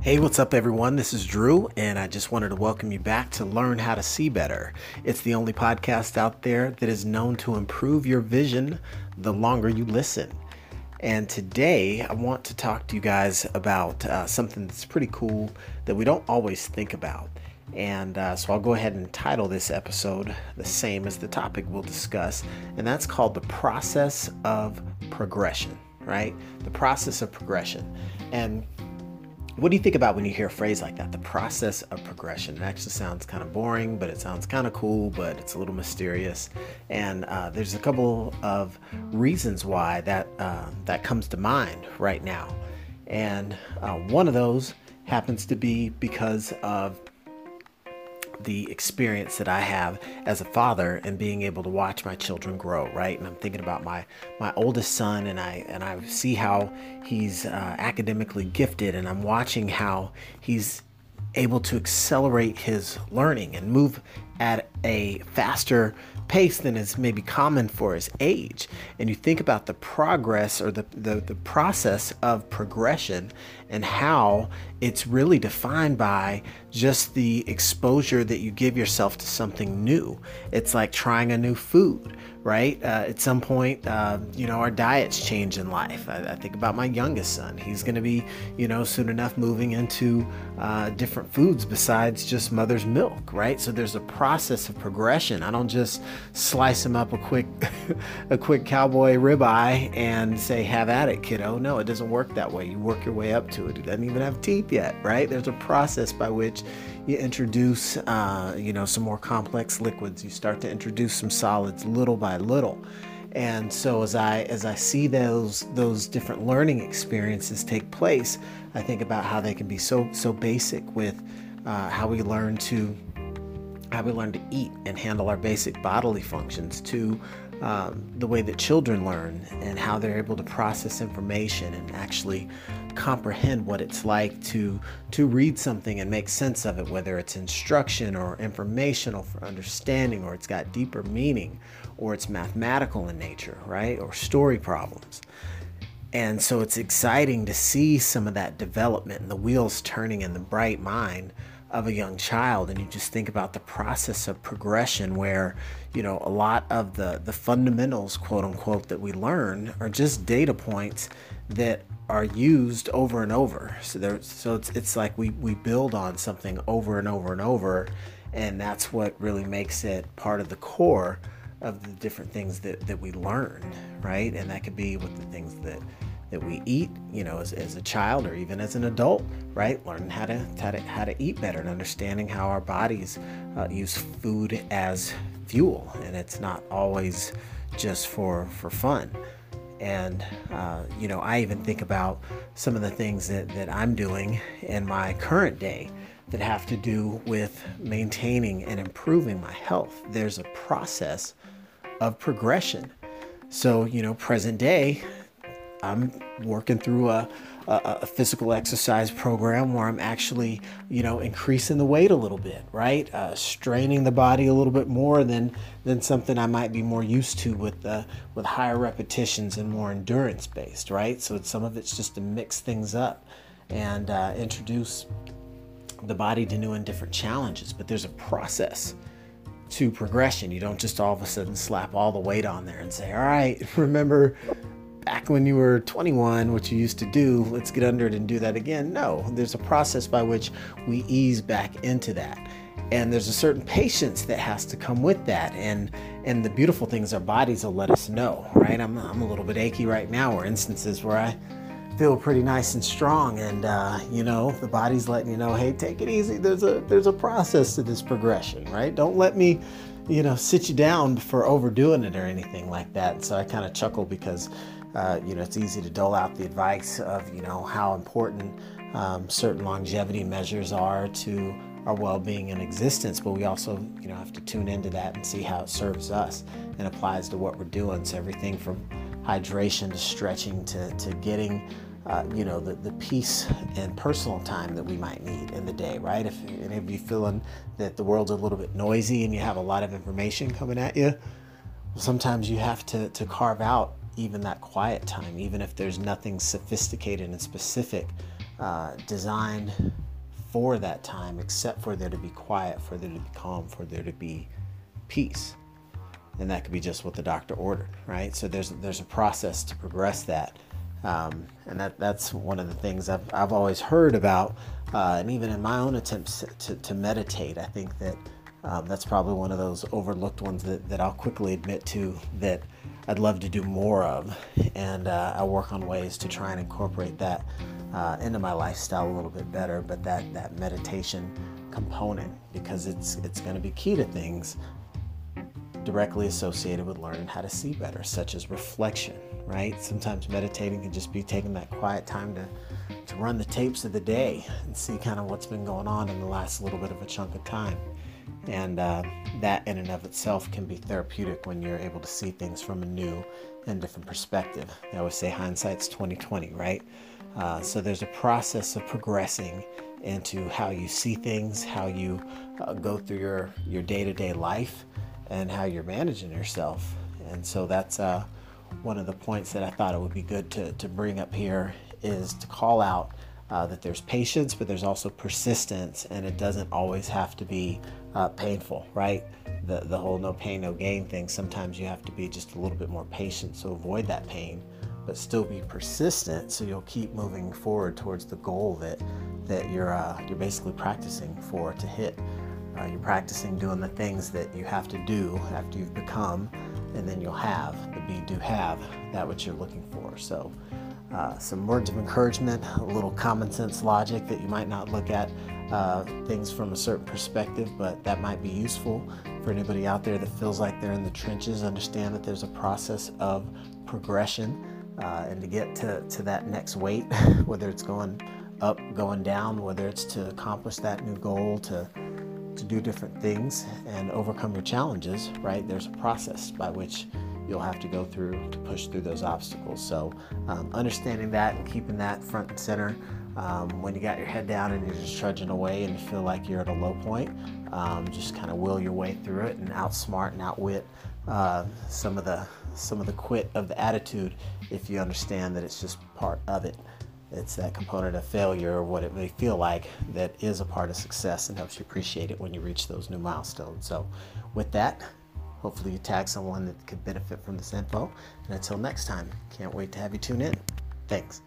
Hey, what's up everyone? This is Drew, and I just wanted to welcome you back to Learn How to See Better. It's the only podcast out there that is known to improve your vision the longer you listen. And today I want to talk to you guys about something that's pretty cool that we don't always think about. And so I'll go ahead and title this episode the same as the topic we'll discuss, and that's called the process of progression, right? The process of progression. And what do you think about when you hear a phrase like that? The process of progression. It actually sounds kind of boring, but it sounds kind of cool, but it's a little mysterious. And there's a couple of reasons why that comes to mind right now. And one of those happens to be because of the experience that I have as a father and being able to watch my children grow, right? And I'm thinking about my oldest son, and I see how he's academically gifted, and I'm watching how he's able to accelerate his learning and move at a faster pace than is maybe common for his age. And you think about the progress or the process of progression and how it's really defined by just the exposure that you give yourself to something new. It's like trying a new food, right? At some point, our diets change in life. I think about my youngest son. He's going to be, soon enough moving into different foods besides just mother's milk, right? So there's a process of progression. I don't just slice him up a quick cowboy ribeye and say, have at it, kiddo. No, it doesn't work that way. You work your way up to it. It doesn't even have teeth yet, right? There's a process by which you introduce, some more complex liquids. You start to introduce some solids little by little. And so as I see those different learning experiences take place, I think about how they can be so basic with how we learn to eat and handle our basic bodily functions, to the way that children learn and how they're able to process information and actually comprehend what it's like to read something and make sense of it, whether it's instruction or informational for understanding, or it's got deeper meaning, or it's mathematical in nature, right? Or story problems. And so it's exciting to see some of that development and the wheels turning in the bright mind of a young child. And you just think about the process of progression where, a lot of the fundamentals, quote unquote, that we learn are just data points that are used over and over. So it's like we build on something over and over and over. And that's what really makes it part of the core of the different things that we learn, right? And that could be with the things that we eat, as a child or even as an adult, right? Learning how to eat better and understanding how our bodies use food as fuel, and it's not always just for fun. And I even think about some of the things that I'm doing in my current day that have to do with maintaining and improving my health. There's a process of progression. So, present day, I'm working through a physical exercise program where I'm actually, increasing the weight a little bit, right? Straining the body a little bit more than something I might be more used to with higher repetitions and more endurance based, right? So some of it's just to mix things up and introduce the body to new and different challenges. But there's a process to progression. You don't just all of a sudden slap all the weight on there and say, all right, remember back when you were 21, what you used to do, let's get under it and do that again. No, there's a process by which we ease back into that. And there's a certain patience that has to come with that. And the beautiful things our bodies will let us know, right? I'm a little bit achy right now, or instances where I feel pretty nice and strong, and the body's letting you know, hey, take it easy. There's a process to this progression, right? Don't let me sit you down for overdoing it or anything like that. And so I kind of chuckle because it's easy to dole out the advice of, how important certain longevity measures are to our well-being and existence, but we also, have to tune into that and see how it serves us and applies to what we're doing. So everything from hydration to stretching to getting, the peace and personal time that we might need in the day, right? If any of you feeling that the world's a little bit noisy and you have a lot of information coming at you, sometimes you have to carve out even that quiet time, even if there's nothing sophisticated and specific designed for that time, except for there to be quiet, for there to be calm, for there to be peace. And that could be just what the doctor ordered, right? So there's a process to progress that. And that's one of the things I've always heard about. And even in my own attempts to meditate, I think that that's probably one of those overlooked ones that I'll quickly admit to that I'd love to do more of. And I work on ways to try and incorporate that into my lifestyle a little bit better. But that meditation component, because it's going to be key to things directly associated with learning how to see better, such as reflection, right? Sometimes meditating can just be taking that quiet time to run the tapes of the day and see kind of what's been going on in the last little bit of a chunk of time. And that in and of itself can be therapeutic when you're able to see things from a new and different perspective. They always say hindsight's 20/20, right? So there's a process of progressing into how you see things, how you go through your day-to-day life, and how you're managing yourself. And so that's one of the points that I thought it would be good to bring up here, is to call out that there's patience, but there's also persistence, and it doesn't always have to be painful, right? The whole no pain, no gain thing, sometimes you have to be just a little bit more patient, so avoid that pain, but still be persistent so you'll keep moving forward towards the goal that you're basically practicing for to hit. You're practicing doing the things that you have to do after you've become, and then you'll have the be, do, have that which you're looking for. So some words of encouragement, a little common sense logic that you might not look at things from a certain perspective, but that might be useful for anybody out there that feels like they're in the trenches. Understand that there's a process of progression, and to get to that next weight, whether it's going up, going down, whether it's to accomplish that new goal, to do different things and overcome your challenges, right? There's a process by which you'll have to go through to push through those obstacles. So understanding that and keeping that front and center when you got your head down and you're just trudging away and you feel like you're at a low point, just kind of will your way through it and outsmart and outwit some of the quit of the attitude, if you understand that it's just part of it. It's that component of failure, or what it may feel like, that is a part of success and helps you appreciate it when you reach those new milestones. So with that, hopefully you tag someone that could benefit from this info. And until next time, can't wait to have you tune in. Thanks.